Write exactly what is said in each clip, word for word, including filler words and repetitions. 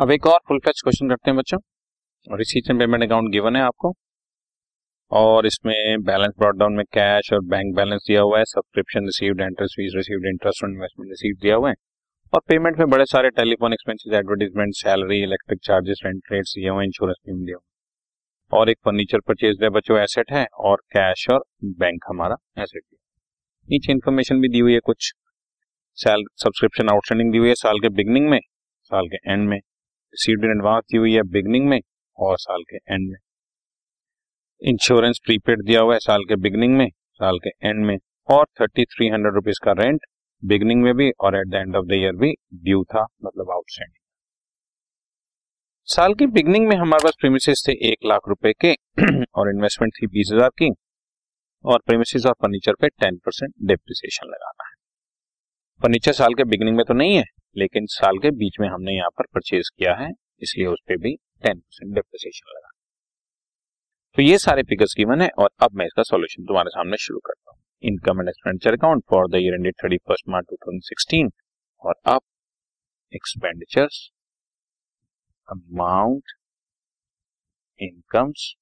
अब एक और फुल फ्लेज क्वेश्चन करते हैं बच्चों। Receipts and payment account given है आपको और इसमें बैलेंस ब्रॉट डाउन में कैश और बैंक बैलेंस दिया हुआ है, subscription received, entrance fees received, interest और इन्वेस्टमेंट रिसीव्ड दिया हुआ है और पेमेंट में बड़े सारे telephone expenses, advertisement, salary, electric charges, rent rates दिए हुए, इंश्योरेंस प्रीमियम दिया हुआ और एक फर्नीचर परचेज है बच्चों, एसेट है और कैश और बैंक हमारा एसेट है। नीचे इन्फॉर्मेशन भी दी हुई है कुछ, साल सब्सक्रिप्शन आउटस्टैंडिंग दी हुई है साल के बिगनिंग में, साल के एंड में, रिसीव्ड इन एडवांस दी हुई है बिगनिंग में और साल के एंड में, इंश्योरेंस प्रीपेड दिया हुआ है साल के बिगनिंग में, साल के एंड में और थर्टी थ्री हंड्रेड रुपीज का रेंट बिगनिंग में भी और at the end of the year भी ड्यू था, मतलब आउटस्टैंडिंग। साल की बिगनिंग में हमारे पास प्रीमिसेस थे एक लाख रुपए के और इन्वेस्टमेंट थी बीस हजार की और प्रीमिसेस और फर्नीचर पे टेन परसेंट डेप्रिसिएशन लगाना है। फर्नीचर साल के बिगनिंग में तो नहीं है लेकिन साल के बीच में हमने यहाँ पर परचेज किया है इसलिए उस पर भी टेन परसेंट डेप्रिसिएशन लगाना। तो ये सारे फिगर्स गिवन है और अब मैं इसका सॉल्यूशन तुम्हारे सामने शुरू करता हूँ। Income and expenditure account for the year ended thirty first March two thousand sixteen और अब एक्सपेंडिचर्स अमाउंट, इनकम्स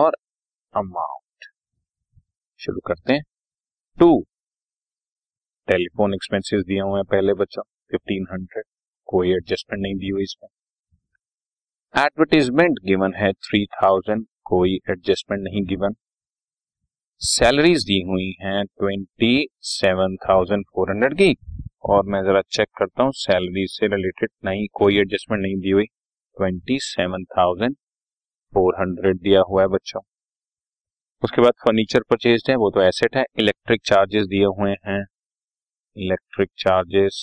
और अमाउंट शुरू करते हैं। टू टेलीफोन एक्सपेंसेस दिए हुए हैं पहले बच्चों फिफ्टीन हंड्रेड, कोई एडजस्टमेंट नहीं दी हुई इसमें। एडवर्टीजमेंट गिवन है थ्री थाउजेंड, कोई एडजस्टमेंट नहीं गिवन। सैलरीज दी हुई हैं twenty seven thousand four hundred की और मैं जरा चेक करता हूँ सैलरी से रिलेटेड नहीं, कोई एडजस्टमेंट नहीं दी हुई, twenty seven thousand four hundred दिया हुआ है बच्चों। उसके बाद फर्नीचर परचेज्ड है वो तो एसेट है, इलेक्ट्रिक चार्जेस दिए हुए हैं, electric charges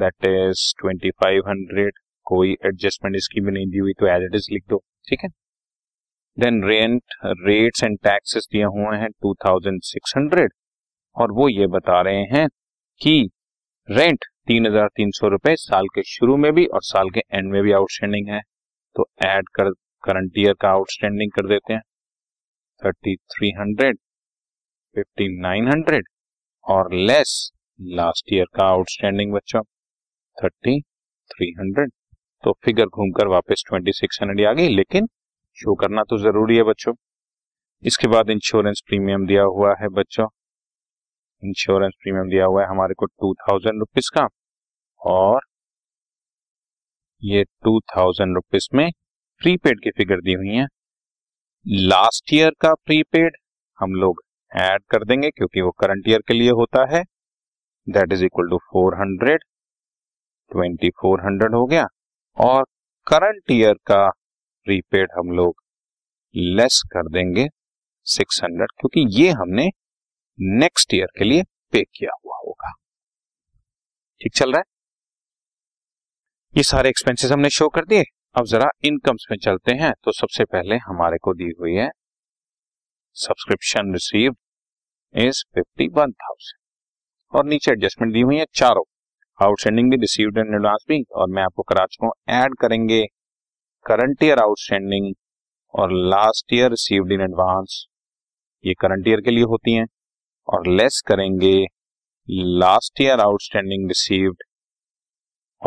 that is twenty five hundred, कोई एडजस्टमेंट इसकी भी नहीं दी हुई तो एज इट इज लिख दो, ठीक है। Then rent, rates and taxes दिए हुए हैं टू थाउजेंड सिक्स हंड्रेड और वो ये बता रहे हैं कि रेंट तीन हजार तीन सौ रुपए साल के शुरू में भी और साल के एंड में भी आउटस्टैंडिंग है तो एड कर करंट ईयर का आउटस्टैंडिंग कर देते हैं thirty three hundred, fifty nine hundred और लेस लास्ट ईयर का आउटस्टैंडिंग बच्चों थर्टी थ्री हंड्रेड, तो फिगर घूमकर वापस ट्वेंटी सिक्स हंड्रेड आ गई लेकिन शो करना तो जरूरी है बच्चों। इसके बाद इंश्योरेंस प्रीमियम दिया हुआ है बच्चों, इंश्योरेंस प्रीमियम दिया हुआ है हमारे को टू थाउजेंड रुपीज का और ये टू थाउजेंड रुपीज में प्रीपेड की फिगर दी हुई है, लास्ट ईयर का प्रीपेड हम लोग ऐड कर देंगे क्योंकि वो करंट ईयर के लिए होता है, that is equal to four hundred, twenty four hundred हो गया और करंट ईयर का प्रीपेड हम लोग लेस कर देंगे सिक्स हंड्रेड क्योंकि ये हमने नेक्स्ट ईयर के लिए पे किया हुआ होगा। ठीक चल रहा है, ये सारे एक्सपेंसेस हमने शो कर दिए। अब जरा इनकम्स में चलते हैं तो सबसे पहले हमारे को दी हुई है subscription received is fifty one thousand और नीचे एडजस्टमेंट दी हुई है चारों, आउटस्टैंडिंग भी, रिसीव्ड एंड एडवांस भी और मैं आपको करा चुका हूँ ऐड करेंगे करंट ईयर आउटस्टैंडिंग और last year received in advance, ये करंट ईयर के लिए होती हैं और लेस करेंगे लास्ट ईयर आउटस्टैंडिंग रिसीव्ड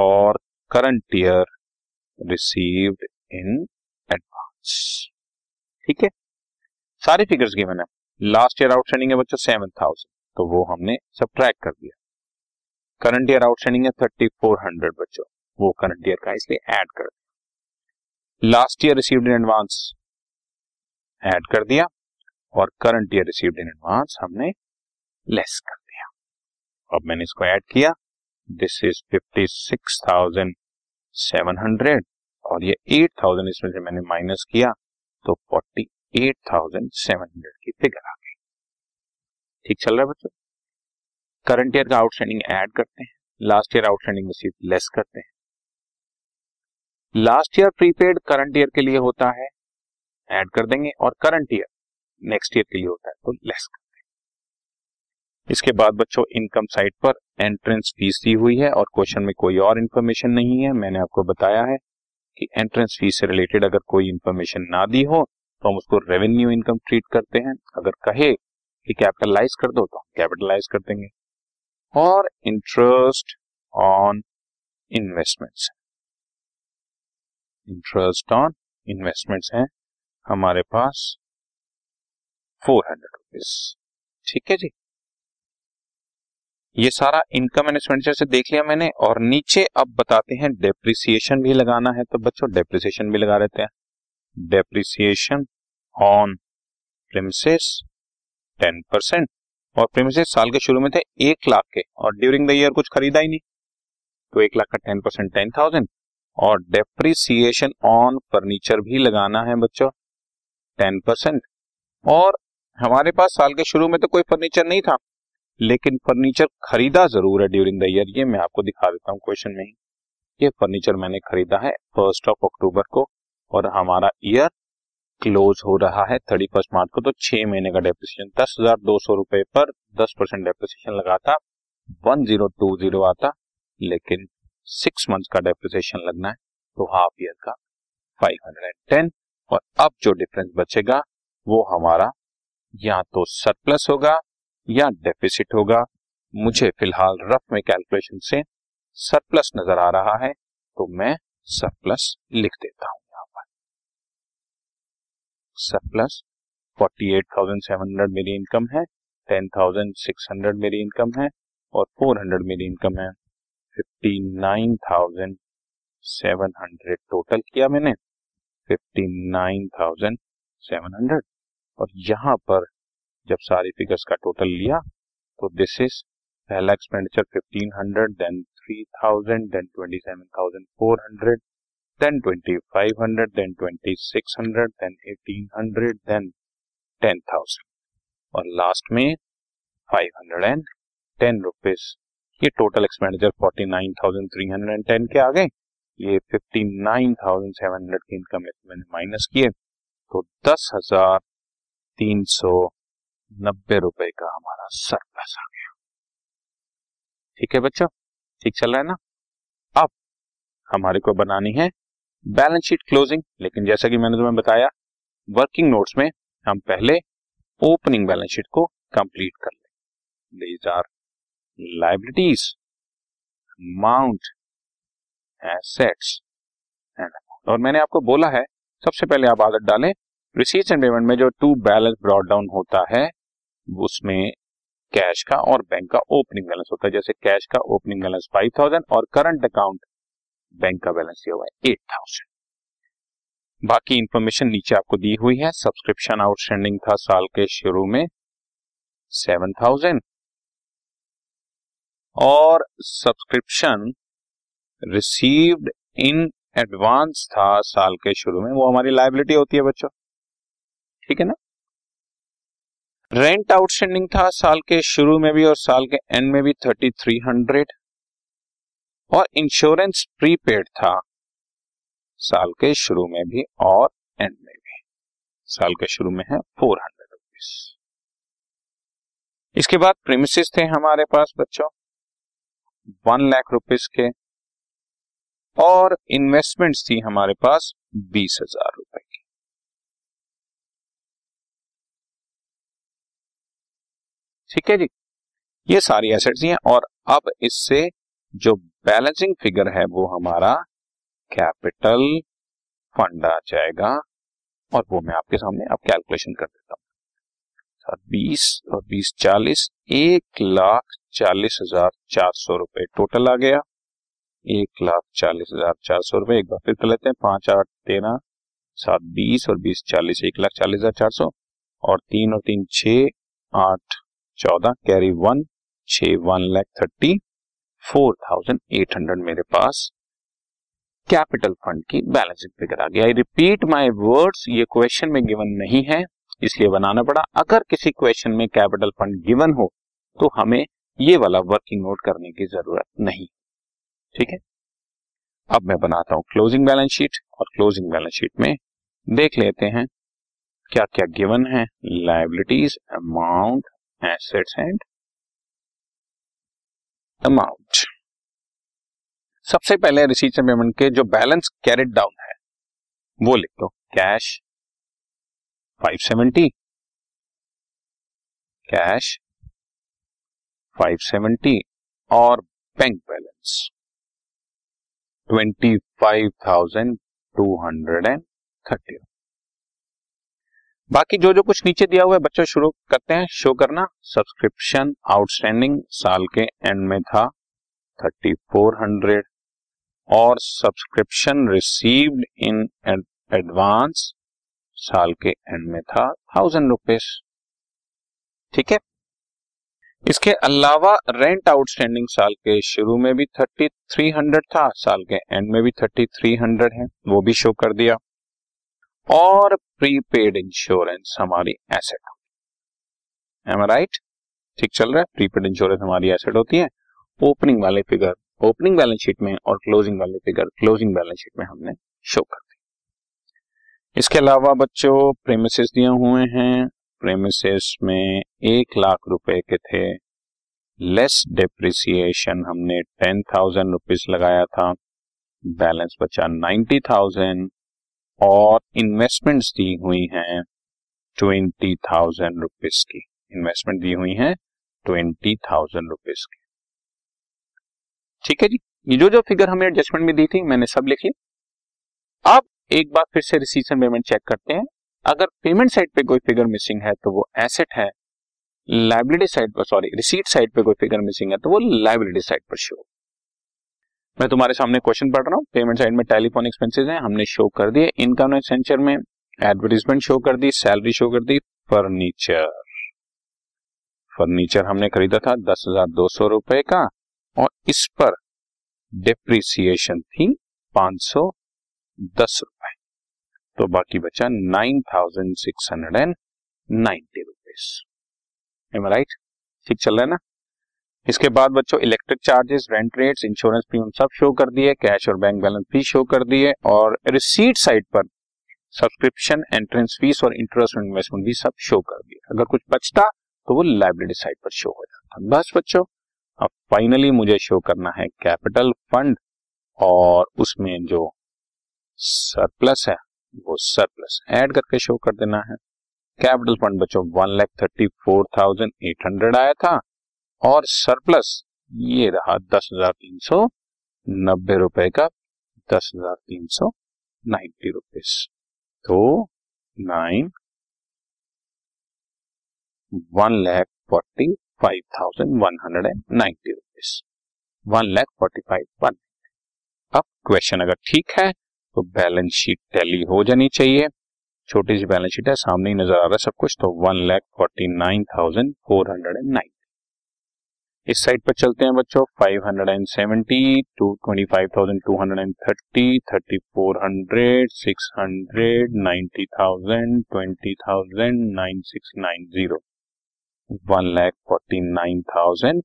और current year received in advance, ठीक है। सारे फिगर्स गिवन है। लास्ट ईयर आउटस्टैंडिंग है बच्चों सेवन थाउजेंड तो वो हमने सब्ट्रैक्ट कर दिया, करंट ईयर आउटस्टैंडिंग है थर्टी फोर हंड्रेड बच्चों वो करंट ईयर का इसलिए ऐड कर दिया, last year received in advance add कर दिया और current year received in advance हमने लेस कर दिया। अब मैंने इसको ऐड किया, this is fifty six thousand seven hundred और ये एट थाउजेंड इसमें से मैंने माइनस किया तो forty eight thousand seven hundred की फिगर आ गई। ठीक चल रहा है बच्चों, करंट ईयर का आउटस्टैंडिंग ऐड करते हैं, last year outstanding receive less करते हैं, last year prepaid current year के लिए होता है ऐड कर देंगे और करंट ईयर नेक्स्ट ईयर के लिए होता है तो लेस करते हैं। इसके बाद बच्चों इनकम साइड पर एंट्रेंस फीस दी हुई है और क्वेश्चन में कोई और इन्फॉर्मेशन नहीं है, मैंने आपको बताया है कि एंट्रेंस फीस से रिलेटेड अगर कोई इन्फॉर्मेशन ना दी हो तो हम उसको रेवेन्यू इनकम ट्रीट करते हैं, अगर कहे कि कैपिटलाइज कर दो तो हम कैपिटलाइज कर देंगे। और interest on investments, interest on investments हैं हमारे पास फोर हंड्रेड रुपीज। ठीक है जी, ये सारा इनकम एंड एक्सपेंडिचर से देख लिया मैंने। और नीचे अब बताते हैं डेप्रिसिएशन भी लगाना है, तो बच्चों डेप्रिसिएशन भी लगा लेते हैं। Depreciation on premises ten percent और प्रिमिसेस साल के शुरू में थे एक लाख के और ड्यूरिंग द ईयर कुछ खरीदा ही नहीं, तो एक लाख का टेन परसेंट टेन थाउजेंड। और डेप्रिसिएशन ऑन फर्नीचर भी लगाना है बच्चों टेन परसेंट। और हमारे पास साल के शुरू में तो कोई फर्नीचर नहीं था, लेकिन फर्नीचर खरीदा जरूर है ड्यूरिंग द ईयर। ये मैं आपको दिखा देता हूँ क्वेश्चन में ही, ये फर्नीचर मैंने खरीदा है फर्स्ट ऑफ अक्टूबर को और हमारा ईयर क्लोज हो रहा है थर्टी फर्स्ट मार्च को, तो छह महीने का डेप्रिसिएशन दस हजार दो सौ रुपए पर दस परसेंट डेप्रिसिएशन लगाता वन जीरो टू जीरो आता, लेकिन सिक्स मंथ का डेप्रिसिएशन लगना है तो हाफ ईयर का फाइव हंड्रेड एंड टेन। और अब जो डिफरेंस बचेगा वो हमारा या तो सरप्लस होगा या डेफिसिट होगा। मुझे फिलहाल रफ में कैलकुलेशन से सरप्लस नजर आ रहा है, तो मैं सरप्लस लिख देता हूं। यहाँ पर surplus forty eight thousand seven hundred मेरी इनकम है, टेन थाउजेंड सिक्स हंड्रेड मेरी इनकम है और फोर हंड्रेड मेरी इनकम है, fifty nine thousand seven hundred total किया मैंने, fifty nine thousand seven hundred. और यहाँ पर जब सारी फिगर्स का टोटल लिया तो दिस इज पहला expenditure fifteen hundred, then three thousand, then twenty seven thousand four hundred, then twenty five hundred, then twenty six hundred, then eighteen hundred, then ten thousand और लास्ट में five hundred and ten rupees. ये total expenditure forty nine thousand three hundred ten के आ गए, ये fifty nine thousand seven hundred की income मैंने minus किए, तो दस हजार तीन सौ नब्बे रुपए का हमारा सरप्लस आ गया। ठीक है बच्चों, ठीक चल रहा है ना। अब हमारे को बनानी है बैलेंस शीट क्लोजिंग, लेकिन जैसा कि मैंने तुम्हें बताया वर्किंग नोट्स में हम पहले ओपनिंग बैलेंस शीट को कंप्लीट कर लें। These are liabilities, amount, assets, and amount. और मैंने आपको बोला है सबसे पहले आप आदत डालें receipts and payment में जो टू बैलेंस ब्रॉट डाउन होता है उसमें कैश का और बैंक का ओपनिंग बैलेंस होता है। जैसे कैश का ओपनिंग बैलेंस फाइव थाउजेंड और करंट अकाउंट बैंक का बैलेंस दिया हुआ है एट थाउजेंड। बाकी इंफॉर्मेशन नीचे आपको दी हुई है। सब्सक्रिप्शन आउटस्टैंडिंग था साल के शुरू में सेवन थाउजेंड और सब्सक्रिप्शन रिसीव्ड इन एडवांस था साल के शुरू में, वो हमारी लायबिलिटी होती है बच्चों, ठीक है ना। रेंट आउटस्टैंडिंग था साल के शुरू में भी और साल के एंड में भी थर्टी थ्री हंड्रेड, और इंश्योरेंस प्रीपेड था साल के शुरू में भी और एंड में भी, साल के शुरू में है फोर हंड्रेड रुपीज। इसके बाद प्रीमिसेस थे हमारे पास बच्चों वन लाख रुपीस के और इन्वेस्टमेंट्स थी हमारे पास बीस हजार रुपए की। ठीक है जी, ये सारी एसेट्स हैं और अब इससे जो बैलेंसिंग फिगर है वो हमारा कैपिटल फंड आ जाएगा और वो मैं आपके सामने अब कैलकुलेशन कर देता हूं। बीस और बीस चालीस, एक लाख चालीस हजार चार सौ रुपए टोटल आ गया, एक लाख चालीस हजार चार सौ रुपए। एक बार फिर कर लेते हैं, पांच आठ तेरह सात बीस और बीस चालीस एक लाख चालीस हजार चार सौ और तीन और तीन छः आठ चौदह कैरी वन छ one lakh thirty four thousand eight hundred मेरे पास कैपिटल फंड की बैलेंसिंग फिगर आ गया। आई रिपीट माई वर्ड्स, ये क्वेश्चन में गिवन नहीं है इसलिए बनाना पड़ा। अगर किसी क्वेश्चन में कैपिटल फंड गिवन हो तो हमें ये वाला वर्किंग नोट करने की जरूरत नहीं, ठीक है। अब मैं बनाता हूं क्लोजिंग बैलेंस शीट और क्लोजिंग बैलेंस शीट में देख लेते हैं क्या क्या गिवन है। Liabilities, amount, assets and amount. सबसे पहले रिसीट्स एंड पेमेंट के जो बैलेंस कैरिड डाउन है वो लिख दो। Cash five seventy, cash five seventy और bank balance twenty five thousand two hundred and thirty. बाकी जो जो कुछ नीचे दिया हुआ है बच्चों शुरू करते हैं। शो करना सब्सक्रिप्शन आउटस्टैंडिंग साल के एंड में था थर्टी फोर हंड्रेड, और सब्सक्रिप्शन रिसीव्ड इन एडवांस साल के एंड में था थाउजेंड रुपीज। ठीक है, इसके अलावा रेंट आउटस्टैंडिंग साल के शुरू में भी थर्टी थ्री हंड्रेड था, साल के एंड में भी थर्टी थ्री हंड्रेड है, वो भी शो कर दिया। और प्रीपेड इंश्योरेंस हमारी एसेट, एम आई राइट? ठीक चल रहा है। प्रीपेड इंश्योरेंस हमारी एसेट होती है। ओपनिंग वाले फिगर ओपनिंग बैलेंस शीट में और क्लोजिंग वाले फिगर क्लोजिंग बैलेंस शीट में हमने शो कर दी। इसके अलावा बच्चों प्रेमिसेस दिए हुए हैं, प्रेमिसेस में एक लाख रुपए के थे, लेस डेप्रिसिएशन हमने टेन थाउजेंड रुपीज लगाया था, बैलेंस बचा नाइन्टी थाउजेंड, और इन्वेस्टमेंट्स दी हुई हैं ट्वेंटी थाउजेंड रुपीज की इन्वेस्टमेंट दी हुई है ट्वेंटी थाउजेंड रुपीज की। ठीक है जी, ये जो जो फिगर हमें एडजस्टमेंट में दी थी मैंने सब लिख ली। अब एक बार फिर से रिसीट्स एंड पेमेंट चेक करते हैं। अगर पेमेंट साइड पे कोई फिगर मिसिंग है तो वो एसेट है, लायबिलिटी साइड पर सॉरी रिसीट साइड पे कोई फिगर मिसिंग है तो वो लायबिलिटी साइड पर शो। मैं तुम्हारे सामने क्वेश्चन पढ़ रहा हूँ। पेमेंट साइड में टेलीफोन एक्सपेंसेस हैं, हमने शो कर दिए, इनकम एक्सपेंचर में एडवर्टीजमेंट शो कर दी, सैलरी शो कर दी, फर्नीचर फर्नीचर हमने खरीदा था दस हजार दो सौ रुपए का, और इस पर डिप्रिसिएशन थी पांच सौ दस रुपए, तो बाकी बचा nine thousand six hundred and ninety rupees. Am I right? ठीक चल रहा है ना। इसके बाद बच्चों electric charges, rent rates, insurance premium सब शो कर दिए, कैश और बैंक बैलेंस भी शो कर दिए, और रिसीट साइड पर सब्सक्रिप्शन, एंट्रेंस फीस और इंटरेस्ट और इन्वेस्टमेंट भी सब शो कर दिए। अगर कुछ बचता तो वो लायबिलिटी साइड पर शो हो जाता। बस बच्चों अब फाइनली मुझे शो करना है कैपिटल फंड, और उसमें जो सरप्लस है वो सरप्लस ऐड करके शो कर देना है। कैपिटल फंड बच्चों one lakh thirty four thousand eight hundred आया था, और सरप्लस ये रहा दस हजार तीन सौ नब्बे रुपए का, दस हजार तीन सौ नाइन्टी रुपीज, तो nine one lakh forty five thousand one hundred and ninety rupees one lakh forty five one. अब क्वेश्चन अगर ठीक है तो बैलेंस शीट टैली हो जानी चाहिए। छोटी सी बैलेंस शीट है, सामने ही नजर आ रहा है सब कुछ, तो one lakh forty nine thousand four hundred and nine. इस साइड पर चलते हैं बच्चों, five seventy two twenty five thousand two thirty, thirty four hundred, six hundred, ninety thousand, twenty thousand, nine six nine zero, one lakh forty nine thousand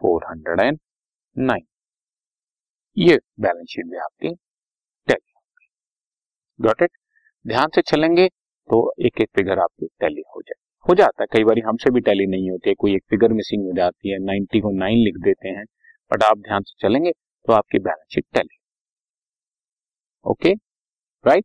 four hundred and nine. ये balance sheet भी आपकी tally होगी। Got it? ध्यान से चलेंगे तो एक एक फिगर आपकी टैली हो जाएगी। हो जाता है कई बार हमसे भी टैली नहीं होती है, कोई एक फिगर मिसिंग हो जाती है, नाइन्टी को नाइन लिख देते हैं, बट आप ध्यान से चलेंगे तो आपकी balance sheet tally. Okay right?